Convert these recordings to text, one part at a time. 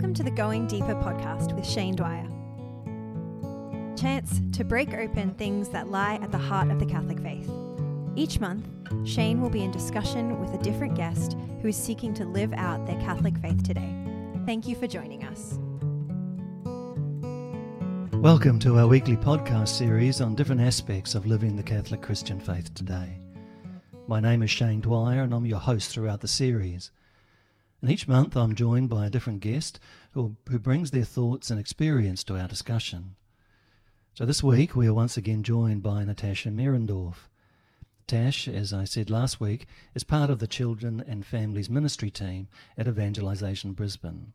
Welcome to the Going Deeper podcast with Shane Dwyer. Chance to break open things that lie at the heart of the Catholic faith. Each month, Shane will be in discussion with a different guest who is seeking to live out their Catholic faith today. Thank you for joining us. Welcome to our weekly podcast series on different aspects of living the Catholic Christian faith today. My name is Shane Dwyer and I'm your host throughout the series. And each month I'm joined by a different guest who brings their thoughts and experience to our discussion. So this week we are once again joined by Natasha Mierendorf. Tash, as I said last week, is part of the Children and Families Ministry team at Evangelisation Brisbane.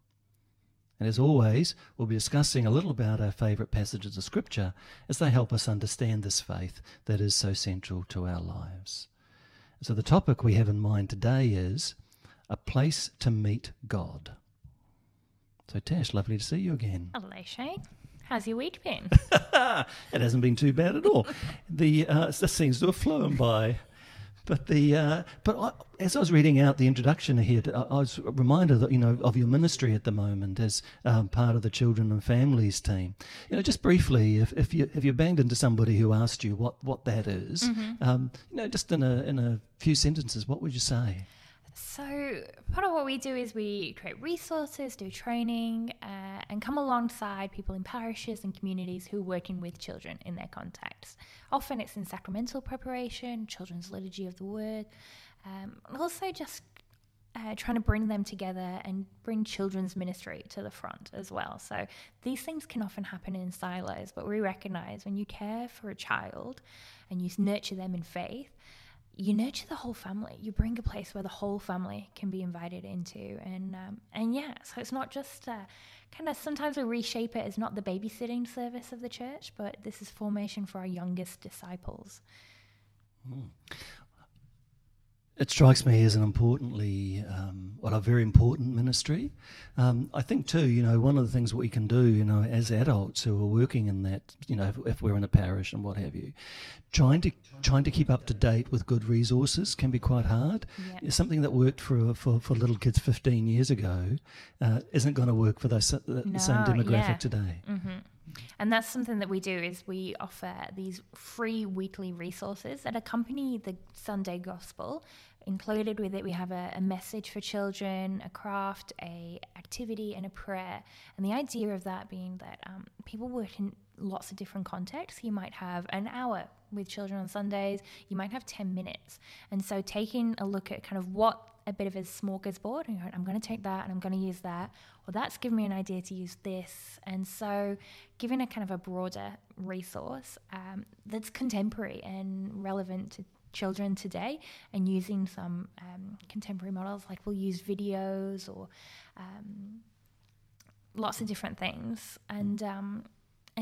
And as always, we'll be discussing a little about our favourite passages of Scripture as they help us understand this faith that is so central to our lives. So the topic we have in mind today is a place to meet God. So Tash, lovely to see you again. Hello, Shane. How's your week been? It hasn't been too bad at all. This seems to have flown by. But as I was reading out the introduction here, I was reminded that, of your ministry at the moment as part of the Children and Families team. Just briefly, if you banged into somebody who asked you what that is, just in a few sentences, what would you say? So part of what we do is we create resources, do training, and come alongside people in parishes and communities who are working with children in their contexts. Often it's in sacramental preparation, children's liturgy of the word, also just trying to bring them together and bring children's ministry to the front as well. So these things can often happen in silos, but we recognise when you care for a child and you nurture them in faith, you nurture the whole family. You bring a place where the whole family can be invited into. So it's not just sometimes we reshape it as not the babysitting service of the church, but this is formation for our youngest disciples. Mm. It strikes me as an very important ministry. I think too, one of the things we can do, as adults who are working in that, if we're in a parish and what have you, trying to keep up to date with good resources can be quite hard. Yep. It's something that worked for little kids 15 years ago isn't going to work for the same demographic today. Mm-hmm. And that's something that we do is we offer these free weekly resources that accompany the Sunday Gospel. Included with it, we have a message for children, a craft, a activity, and a prayer. And the idea of that being that people work in lots of different contexts. You might have an hour with children on Sundays. You might have 10 minutes. And so taking a look at kind of what a bit of a smorgasbord, and I'm going to take that and I'm going to use that. Well, that's given me an idea to use this. And so giving a kind of a broader resource that's contemporary and relevant to children today, and using some contemporary models, like we'll use videos or lots of different things, and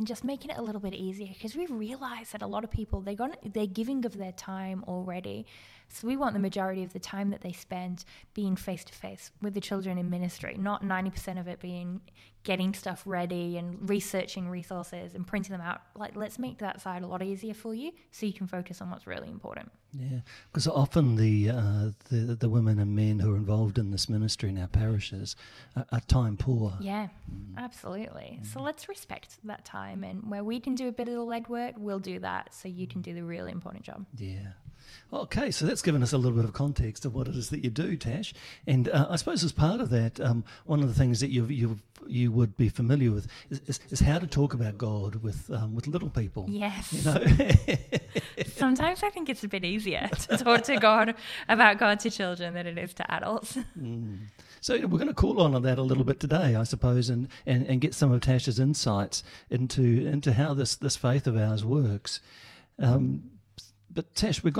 just making it a little bit easier, because we realize that a lot of people, they're giving of their time already, so we want the majority of the time that they spend being face to face with the children in ministry, not 90% of it being getting stuff ready and researching resources and printing them out. Like, let's make that side a lot easier for you so you can focus on what's really important. Yeah, because often the women and men who are involved in this ministry in our parishes are time poor. Yeah, absolutely. Mm. So let's respect that time, and where we can do a bit of the legwork, we'll do that so you can do the really important job. Yeah. Okay, so that's given us a little bit of context of what it is that you do, Tash. And I suppose as part of that, one of the things that you would be familiar with is how to talk about God with little people. Yes. Sometimes I think it's a bit easier to talk to God about God to children than it is to adults. Mm. So we're going to call on that a little bit today, I suppose, and get some of Tash's insights into how this faith of ours works. But Tash, the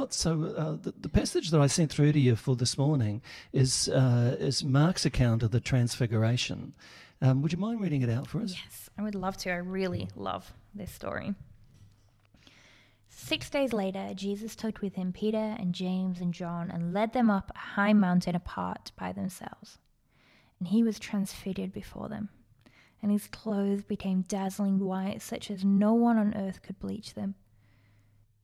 passage that I sent through to you for this morning is Mark's account of the Transfiguration. Would you mind reading it out for us? Yes, I would love to. I really love this story. 6 days later, Jesus took with him Peter and James and John and led them up a high mountain apart by themselves. And he was transfigured before them, and his clothes became dazzling white, such as no one on earth could bleach them.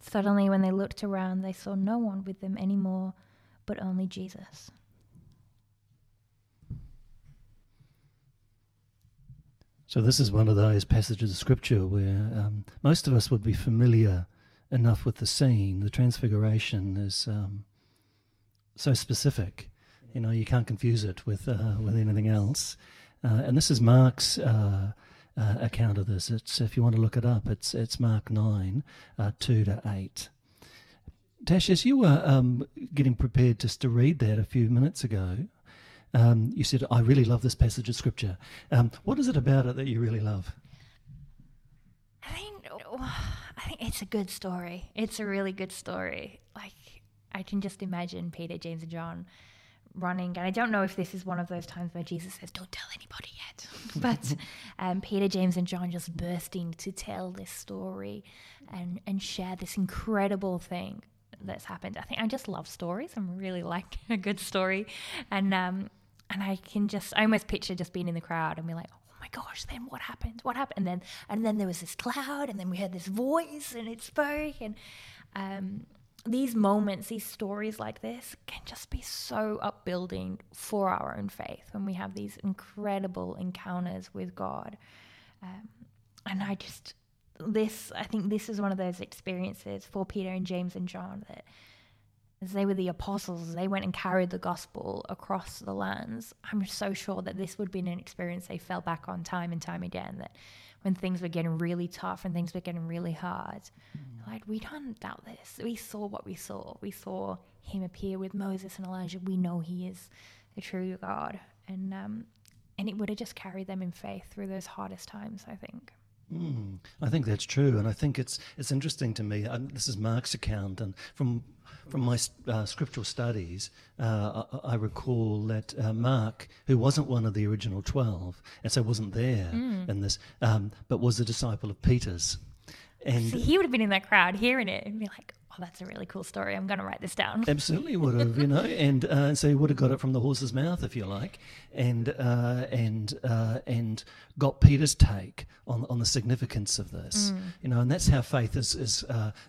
Suddenly, when they looked around, they saw no one with them anymore, but only Jesus. So this is one of those passages of Scripture where most of us would be familiar enough with the scene. The Transfiguration is so specific, you know, you can't confuse it with anything else. And this is Mark's account of this. It's, if you want to look it up, it's Mark 9, 2-8. Tash, as you were getting prepared just to read that a few minutes ago, you said, "I really love this passage of Scripture." What is it about it that you really love? I think it's a good story. It's a really good story. Like, I can just imagine Peter, James, and John running. And I don't know if this is one of those times where Jesus says, "Don't tell anybody yet." But Peter, James, and John just bursting to tell this story and share this incredible thing that's happened. I think I just love stories. I really like a good story. And I almost picture just being in the crowd and be like, "Oh my gosh, then what happened? What happened?" And then there was this cloud, and then we heard this voice, and it spoke. And these moments, these stories like this can just be so upbuilding for our own faith when we have these incredible encounters with God. I think this is one of those experiences for Peter and James and John that, as they were the apostles, they went and carried the gospel across the lands. I'm so sure that this would have been an experience they fell back on time and time again, that when things were getting really tough and things were getting really hard, like, we don't doubt this. We saw what we saw. We saw him appear with Moses and Elijah. We know he is the true God. And it would have just carried them in faith through those hardest times, I think. I think that's true, and I think it's interesting to me. This is Mark's account, and from my scriptural studies, I recall that Mark, who wasn't one of the original 12, and so wasn't there in this, but was a disciple of Peter's. And so he would have been in that crowd hearing it and be like, "Oh, that's a really cool story. I'm going to write this down." Absolutely would have, you know, and so he would have got it from the horse's mouth, if you like, and got Peter's take on the significance of this, you know, and that's how faith is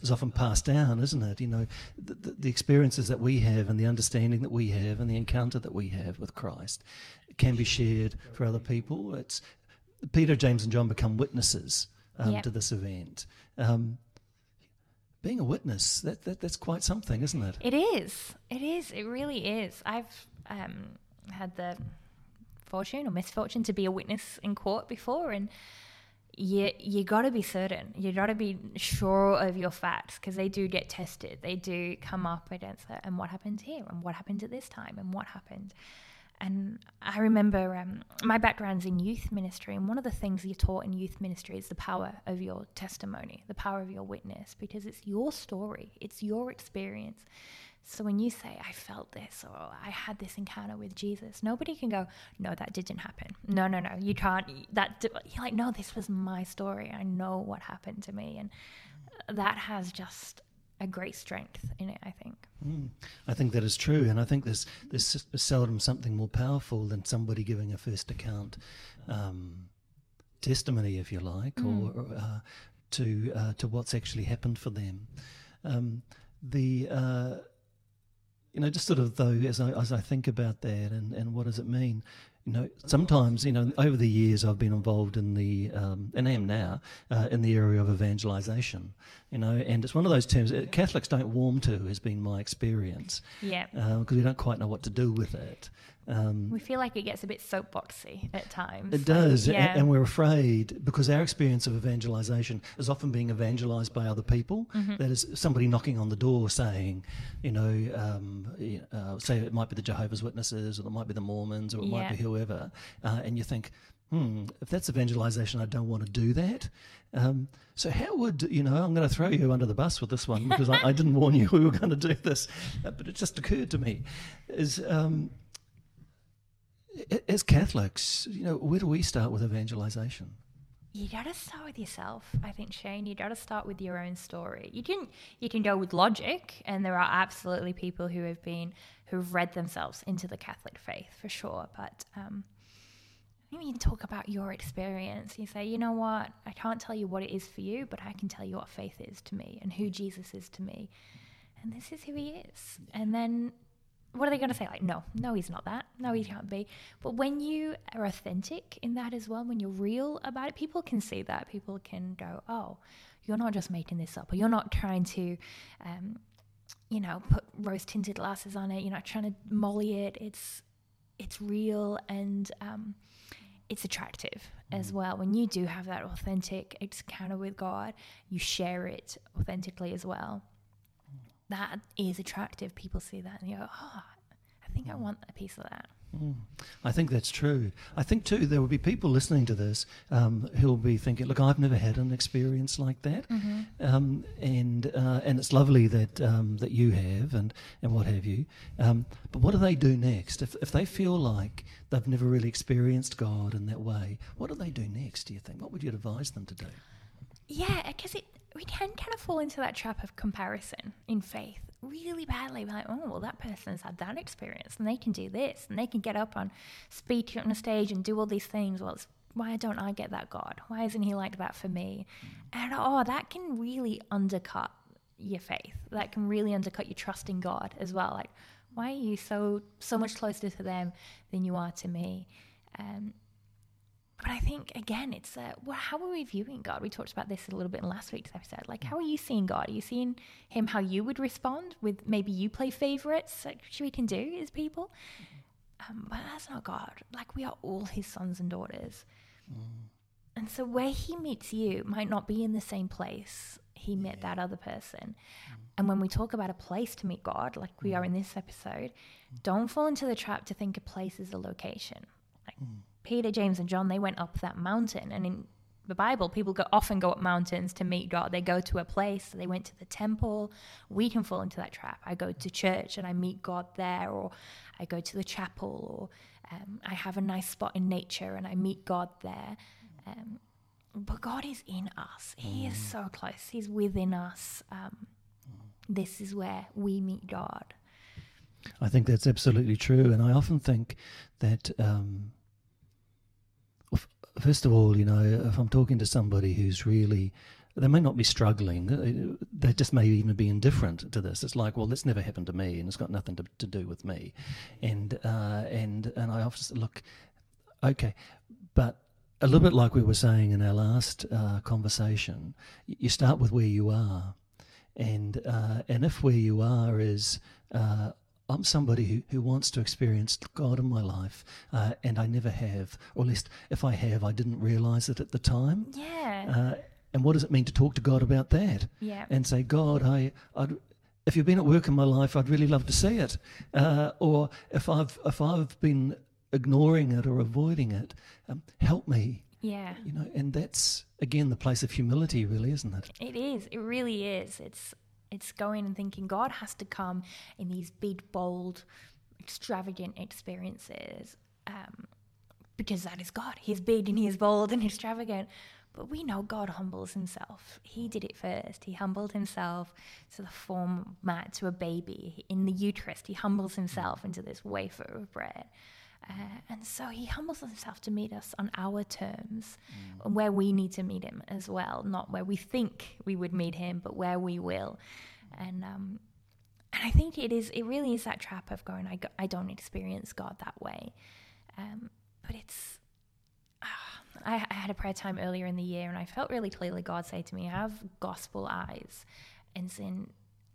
often passed down, isn't it? You know, the experiences that we have and the understanding that we have and the encounter that we have with Christ can be shared for other people. It's Peter, James, and John become witnesses to this event. Being a witness, that's quite something, isn't it? It is. It is. It really is. I've had the fortune or misfortune to be a witness in court before, and you got to be certain. You got to be sure of your facts, because they do get tested. They do come up against that. And what happened here? And what happened at this time? And what happened? And I remember my background's in youth ministry, and one of the things you're taught in youth ministry is the power of your testimony, the power of your witness, because it's your story, it's your experience. So when you say, "I felt this," or "I had this encounter with Jesus," nobody can go, "No, that didn't happen. No, you can't. You're like, "No, this was my story. I know what happened to me." And that has just a great strength in it, I think. I think that is true, and I think there's seldom something more powerful than somebody giving a first account testimony, if you like, or to what's actually happened for them. Just sort of, though, as I think about that, and what does it mean? You know, sometimes, you know, over the years I've been involved in the, and am now, in the area of evangelization, you know, and it's one of those terms Catholics don't warm to, has been my experience. Yeah. Because we don't quite know what to do with it. We feel like it gets a bit soapboxy at times. It does, and we're afraid, because our experience of evangelisation is often being evangelised by other people. Mm-hmm. That is, somebody knocking on the door saying, you know, say it might be the Jehovah's Witnesses, or it might be the Mormons, or it might be whoever, and you think, if that's evangelisation, I don't want to do that. So how would, you know, I'm going to throw you under the bus with this one, because I didn't warn you we were going to do this, but it just occurred to me, is As Catholics, you know, where do we start with evangelisation? You got to start with yourself, I think, Shane. You got to start with your own story. You can go with logic, and there are absolutely people who've read themselves into the Catholic faith for sure. But maybe you talk about your experience. You say, you know what? I can't tell you what it is for you, but I can tell you what faith is to me and who Jesus is to me, and this is who he is. And then, what are they going to say? Like, no, he's not that. No, he can't be. But when you are authentic in that as well, when you're real about it, people can see that. People can go, oh, you're not just making this up, or you're not trying to, put rose-tinted glasses on it. You're not trying to molly it. It's real, and it's attractive as well. When you do have that authentic encounter with God, you share it authentically as well. That is attractive. People see that and you go, oh, I think I want a piece of that. Mm. I think that's true. I think, too, there will be people listening to this who will be thinking, look, I've never had an experience like that. Mm-hmm. And it's lovely that you have and what have you. But what do they do next? If they feel like they've never really experienced God in that way, what do they do next, do you think? What would you advise them to do? Yeah, because we can kind of fall into that trap of comparison in faith really badly. We're like, oh, well, that person's had that experience and they can do this and they can get up on speak on a stage and do all these things. Well, why don't I get that God? Why isn't he like that for me? And, oh, that can really undercut your faith. That can really undercut your trust in God as well. Like, why are you so much closer to them than you are to me? But I think, again, it's how are we viewing God? We talked about this a little bit in last week's episode. Like, how are you seeing God? Are you seeing him how you would respond with maybe you play favorites, like which we can do as people? But that's not God. Like, we are all his sons and daughters. Mm. And so where he meets you might not be in the same place he met that other person. Mm. And when we talk about a place to meet God, like we are in this episode, don't fall into the trap to think a place is a location. Like, Peter, James, and John, they went up that mountain. And in the Bible, people often go up mountains to meet God. They go to a place. They went to the temple. We can fall into that trap. I go to church and I meet God there, or I go to the chapel, or I have a nice spot in nature and I meet God there. But God is in us. He is so close. He's within us. This is where we meet God. I think that's absolutely true. And I often think that... First of all, you know, if I'm talking to somebody who's really, they may not be struggling, they just may even be indifferent to this. It's like, well, that's never happened to me and it's got nothing to do with me. And I often look, okay, but a little bit like we were saying in our last conversation, you start with where you are. And if where you are is... I'm somebody who wants to experience God in my life, and I never have, or at least if I have, I didn't realise it at the time. Yeah. And what does it mean to talk to God about that? Yeah. And say, God, I'd, if you've been at work in my life, I'd really love to see it. Or if I've been ignoring it or avoiding it, help me. Yeah. You know, and that's again the place of humility, really, isn't it? It is. It really is. It's going and thinking God has to come in these big, bold, extravagant experiences because that is God. He's big and he's bold and extravagant. But we know God humbles himself. He did it first. He humbled himself to the format to a baby. In the Eucharist, he humbles himself into this wafer of bread. And so he humbles himself to meet us on our terms, where we need to meet him as well, not where we think we would meet him, but where we will. And I think it really is that trap of going, I don't experience God that way. But it's, I had a prayer time earlier in the year and I felt really clearly God say to me, I have gospel eyes, and sin.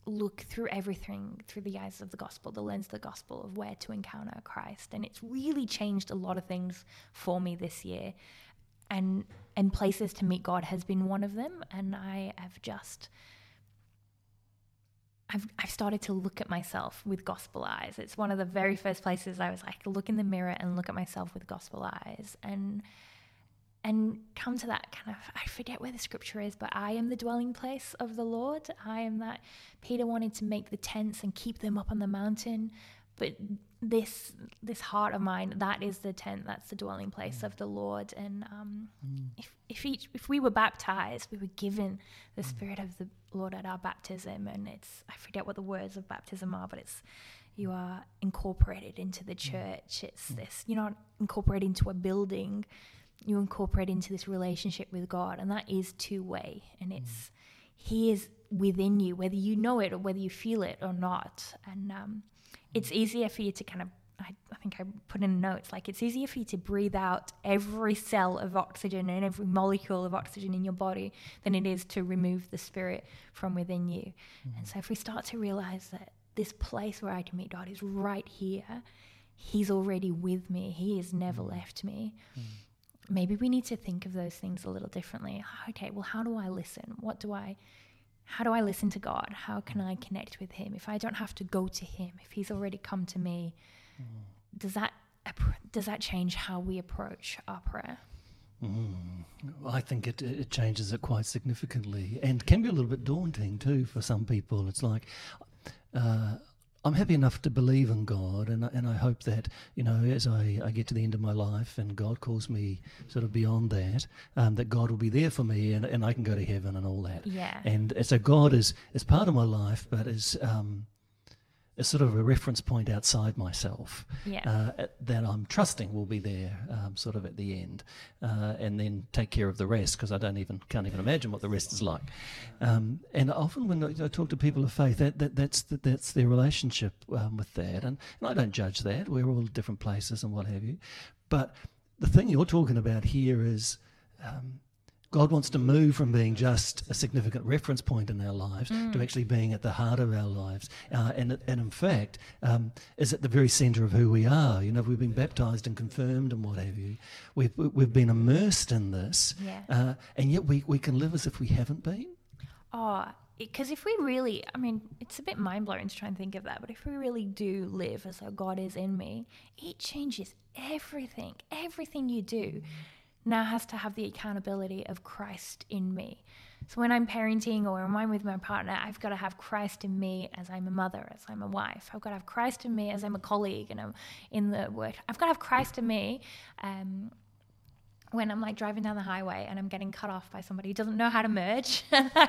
Look through everything through the eyes of the gospel, the lens of the gospel, of where to encounter Christ. And it's really changed a lot of things for me this year. And places to meet God has been one of them. And I have just, I've started to look at myself with gospel eyes. It's one of the very first places I was like, look in the mirror and look at myself with gospel eyes. And come to that kind of, I forget where the scripture is, but I am the dwelling place of the Lord. I am that. Peter wanted to make the tents and keep them up on the mountain, but this heart of mine, that is the tent, that's the dwelling place of the Lord. And if we were baptized, we were given the Spirit of the Lord at our baptism. And it's, I forget what the words of baptism are, but it's, you are incorporated into the church. It's this, you're not incorporated into a building, you incorporate into this relationship with God. And that is two-way, and it's He is within you, whether you know it or whether you feel it or not. And it's easier for you to kind of, I think I put in notes, like it's easier for you to breathe out every cell of oxygen and every molecule of oxygen in your body than it is to remove the Spirit from within you. And so if we start to realize that this place where I can meet God is right here, He's already with me, He has never left me, maybe we need to think of those things a little differently. Okay, well, how do I listen? How do I listen to God? How can I connect with Him? If I don't have to go to Him, if He's already come to me, does that change how we approach our prayer? Well, I think it changes it quite significantly, and can be a little bit daunting too for some people. It's like, I'm happy enough to believe in God, and I hope that, you know, as I get to the end of my life and God calls me sort of beyond that, that God will be there for me and I can go to heaven and all that. Yeah. And so God is part of my life, but is sort of a reference point outside myself, that I'm trusting will be there sort of at the end, and then take care of the rest, because I can't even imagine what the rest is like. And often when I talk to people of faith, that's their relationship with that, and I don't judge that. We're all different places and what have you. But the thing you're talking about here is God wants to move from being just a significant reference point in our lives to actually being at the heart of our lives, and in fact is at the very centre of who we are. You know, we've been baptised and confirmed and what have you. We've been immersed in this, and yet we can live as if we haven't been. Because if we really, I mean, it's a bit mind-blowing to try and think of that, but if we really do live as though God is in me, it changes everything. Everything you do now has to have the accountability of Christ in me. So when I'm parenting or when I'm with my partner, I've got to have Christ in me as I'm a mother, as I'm a wife. I've got to have Christ in me as I'm a colleague and I'm in the work. I've got to have Christ in me when I'm like driving down the highway and I'm getting cut off by somebody who doesn't know how to merge. I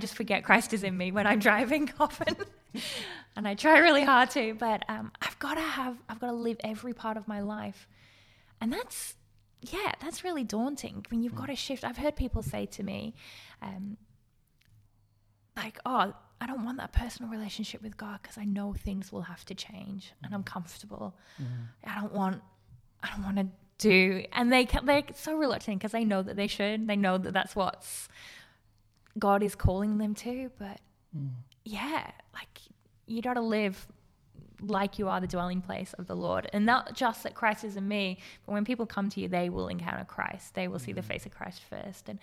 just forget Christ is in me when I'm driving often. And I try really hard to, but I've got to live every part of my life. And that's really daunting. I mean, you've got to shift. I've heard people say to me, I don't want that personal relationship with God because I know things will have to change and I'm comfortable. I don't want to do. And they're so reluctant because they know that they should. They know that that's what God is calling them to. But you got to live like you are the dwelling place of the Lord, and not just that Christ is in me, but when people come to you, they will encounter Christ, they will see the face of Christ first. And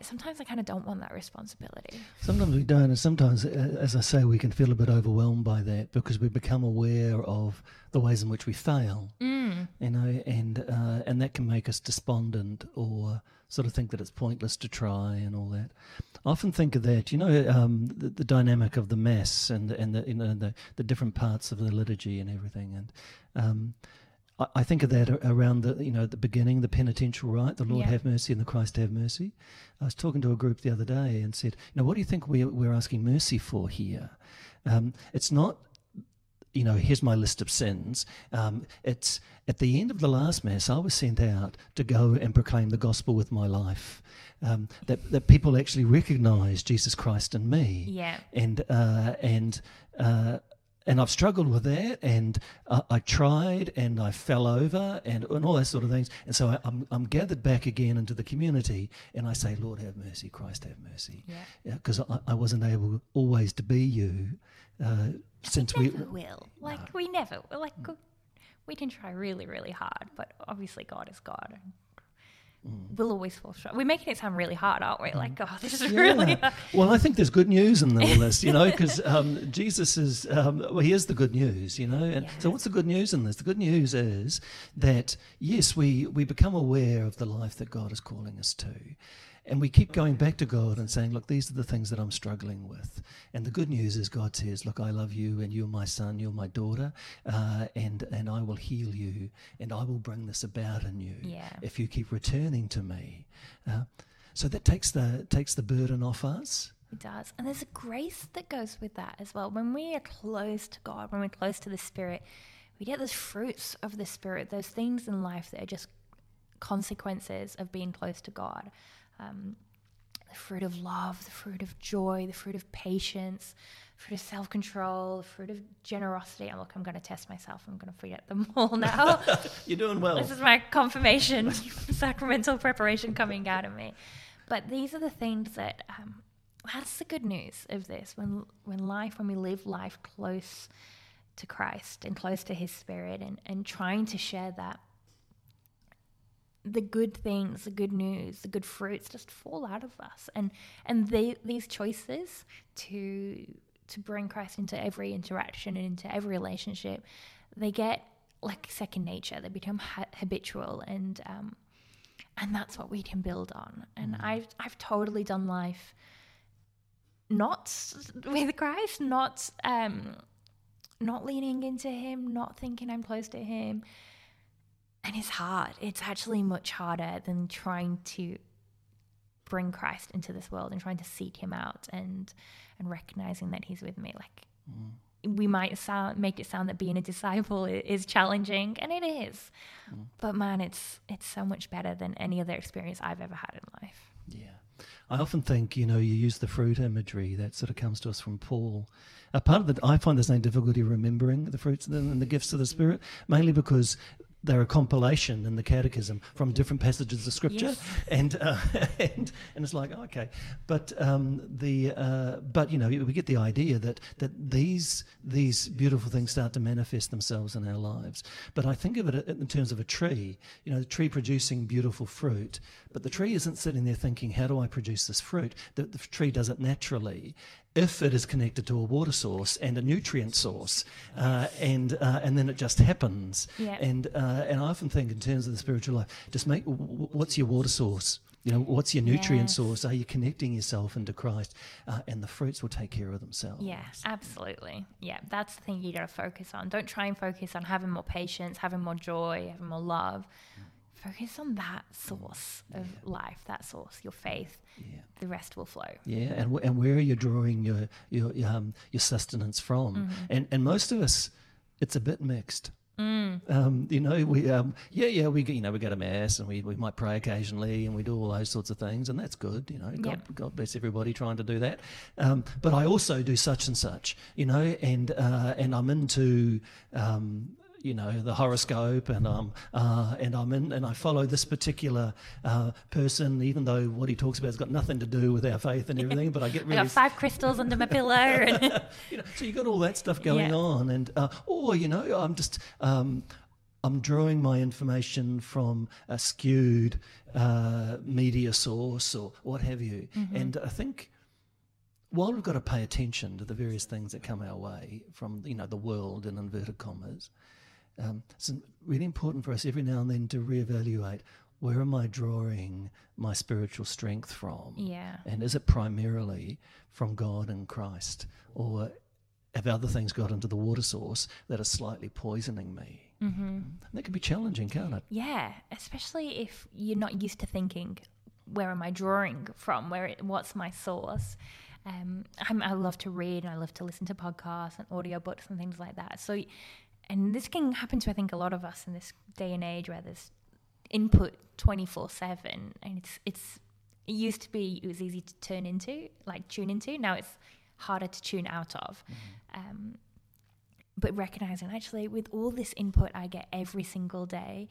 sometimes I kind of don't want that responsibility. Sometimes we don't, and sometimes, as I say, we can feel a bit overwhelmed by that because we become aware of the ways in which we fail, you know, and that can make us despondent or sort of think that it's pointless to try and all that. I often think of that, you know, the dynamic of the Mass and the different parts of the liturgy and everything, and I think of that around the beginning, the penitential rite, the Lord have mercy and the Christ have mercy. I was talking to a group the other day and said, you know, what do you think we're asking mercy for here? It's not, you know, here's my list of sins. It's at the end of the last Mass, I was sent out to go and proclaim the gospel with my life. That people actually recognise Jesus Christ in me. Yeah. And I've struggled with that, and I tried, and I fell over, and all those sort of things. And so I'm gathered back again into the community, and I say, Lord, have mercy, Christ, have mercy. Because I wasn't able always to be you. We never will. Like, we can try really, really hard, but obviously God is God. We'll always fall short. We're making it sound really hard, aren't we? Like, this is really hard. Well, I think there's good news in all this, you know, because Jesus is, he is the good news, you know. And so what's the good news in this? The good news is that, yes, we become aware of the life that God is calling us to. And we keep going back to God and saying, look, these are the things that I'm struggling with. And the good news is God says, look, I love you, and you're my son, you're my daughter, and I will heal you, and I will bring this about in you if you keep returning to me. So that takes the burden off us. It does. And there's a grace that goes with that as well. When we are close to God, when we're close to the Spirit, we get those fruits of the Spirit, those things in life that are just consequences of being close to God. The fruit of love, the fruit of joy, the fruit of patience, the fruit of self-control, the fruit of generosity. Oh, look, I'm going to test myself. I'm going to forget them all now. You're doing well. This is my confirmation, sacramental preparation coming out of me. But these are the things that, that's the good news of this. When we live life close to Christ and close to his Spirit and trying to share that, the good things, the good news, the good fruits just fall out of us. And these choices to bring Christ into every interaction and into every relationship, they get like second nature. They become habitual, and that's what we can build on. And I've totally done life not with Christ, not leaning into him, not thinking I'm close to him. And it's hard. It's actually much harder than trying to bring Christ into this world and trying to seek him out and recognizing that he's with me. Like we might make it sound that being a disciple is challenging, and it is. But man, it's so much better than any other experience I've ever had in life. Yeah. I often think, you use the fruit imagery that sort of comes to us from Paul. I find the same difficulty remembering the fruits and the gifts of the Spirit, mainly because they're a compilation in the Catechism from different passages of Scripture, and it's like, okay, but we get the idea that these beautiful things start to manifest themselves in our lives. But I think of it in terms of a tree, the tree producing beautiful fruit, but the tree isn't sitting there thinking, how do I produce this fruit? The tree does it naturally. If it is connected to a water source and a nutrient source, and then it just happens. Yep. And I often think in terms of the spiritual life, just what's your water source? What's your nutrient source? Are you connecting yourself into Christ? And the fruits will take care of themselves. Yeah, absolutely. Yeah, that's the thing you got to focus on. Don't try and focus on having more patience, having more joy, having more love. Focus on that source of life, that source, your faith. Yeah. The rest will flow. Yeah, and where are you drawing your sustenance from? Mm-hmm. And most of us, it's a bit mixed. We go to mass and we might pray occasionally and we do all those sorts of things, and that's good, God bless everybody trying to do that, but I also do such and such, and I'm into the horoscope, and I follow this particular person, even though what he talks about has got nothing to do with our faith and everything. But I get really I got 5 crystals under my pillow, and so you got all that stuff going on, and I'm just I'm drawing my information from a skewed media source or what have you, and I think, while we've got to pay attention to the various things that come our way from, the world in inverted commas, it's really important for us every now and then to reevaluate, where am I drawing my spiritual strength from? Yeah. And is it primarily from God and Christ? Or have other things got into the water source that are slightly poisoning me? Mm-hmm. And that can be challenging, can't it? Yeah, especially if you're not used to thinking, where am I drawing from? What's my source? I love to read, and I love to listen to podcasts and audiobooks and things like that. So, and this can happen to, I think, a lot of us in this day and age where there's input 24/7, and it used to be it was easy to tune into. Now it's harder to tune out of. But recognizing actually, with all this input I get every single day,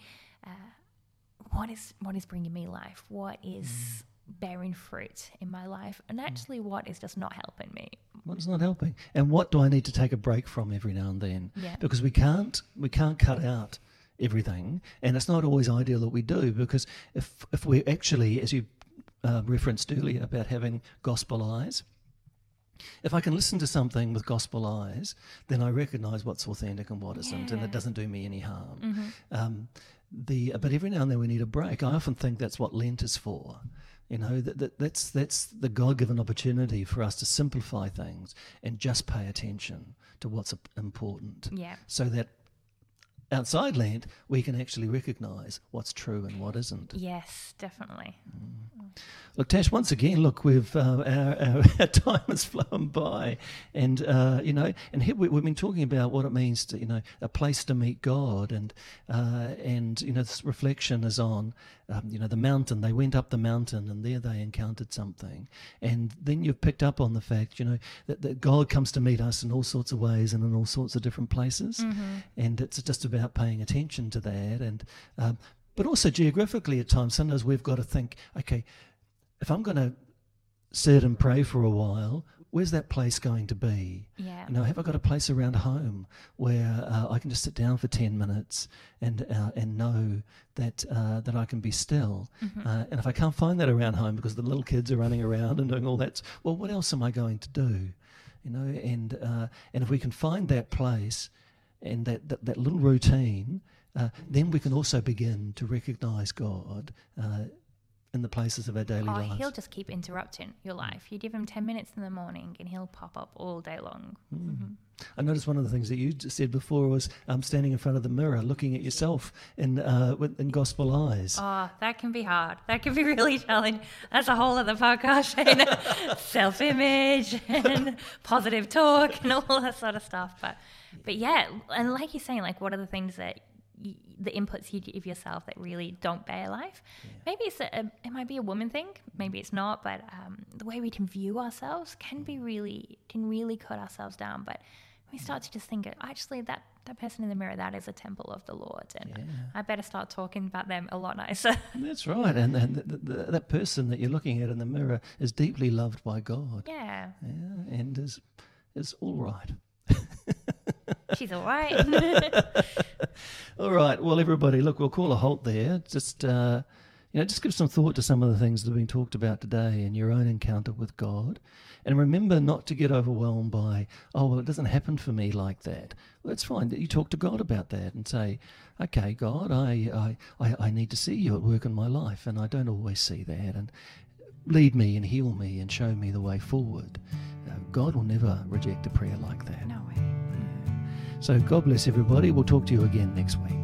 what is bringing me life? What is bearing fruit in my life, and actually what is just not helping me, what's not helping, and what do I need to take a break from every now and then, because we can't cut out everything, and it's not always ideal that we do, because if we actually, as you referenced earlier about having gospel eyes, if I can listen to something with gospel eyes, then I recognise what's authentic and what isn't, and it doesn't do me any harm. But every now and then we need a break. I often think that's what Lent is for. You know, that's the God-given opportunity for us to simplify things and just pay attention to what's important. Yeah. So that outside Lent, we can actually recognise what's true and what isn't. Yes, definitely. Mm. Look, Tash, once again, look, we've our time has flown by, and you know, and here we've been talking about what it means to, you know, a place to meet God, and you know, this reflection is on, you know, the mountain. They went up the mountain, and there they encountered something, and then you've picked up on the fact, you know, that God comes to meet us in all sorts of ways and in all sorts of different places, mm-hmm. and it's just about paying attention to that, and but also geographically at times sometimes we've got to think, okay, if I'm going to sit and pray for a while, where's that place going to be? Yeah. You know, have I got a place around home where I can just sit down for 10 minutes and know that I can be still? Mm-hmm. And if I can't find that around home because the little kids are running around and doing all that, well, what else am I going to do? You know, and if we can find that place and that little routine, then we can also begin to recognise God in the places of our daily lives. He'll just keep interrupting your life. You give him 10 minutes in the morning and he'll pop up all day long. Mm. Mm-hmm. I noticed one of the things that you said before was standing in front of the mirror, looking at yourself in gospel eyes. Oh, that can be hard. That can be really challenging. That's a whole other podcast, Shane. Self-image and positive talk and all that sort of stuff. But yeah, and like you're saying, like, what are the things that the inputs you give yourself that really don't bear life? Yeah. Maybe it might be a woman thing. Maybe it's not. But the way we can view ourselves can really cut ourselves down. But we start to just think, actually, that person in the mirror, that is a temple of the Lord, and yeah. I better start talking about them a lot nicer. That's right, and that person that you're looking at in the mirror is deeply loved by God. Yeah, yeah, and is all right. She's all right. All right. Well, everybody, look, we'll call a halt there. Just, you know, just give some thought to some of the things that have been talked about today and your own encounter with God. And remember not to get overwhelmed by, oh, well, it doesn't happen for me like that. Well, it's fine. You talk to God about that and say, okay, God, I need to see you at work in my life, and I don't always see that. And lead me and heal me and show me the way forward. God will never reject a prayer like that. No way. So God bless everybody. We'll talk to you again next week.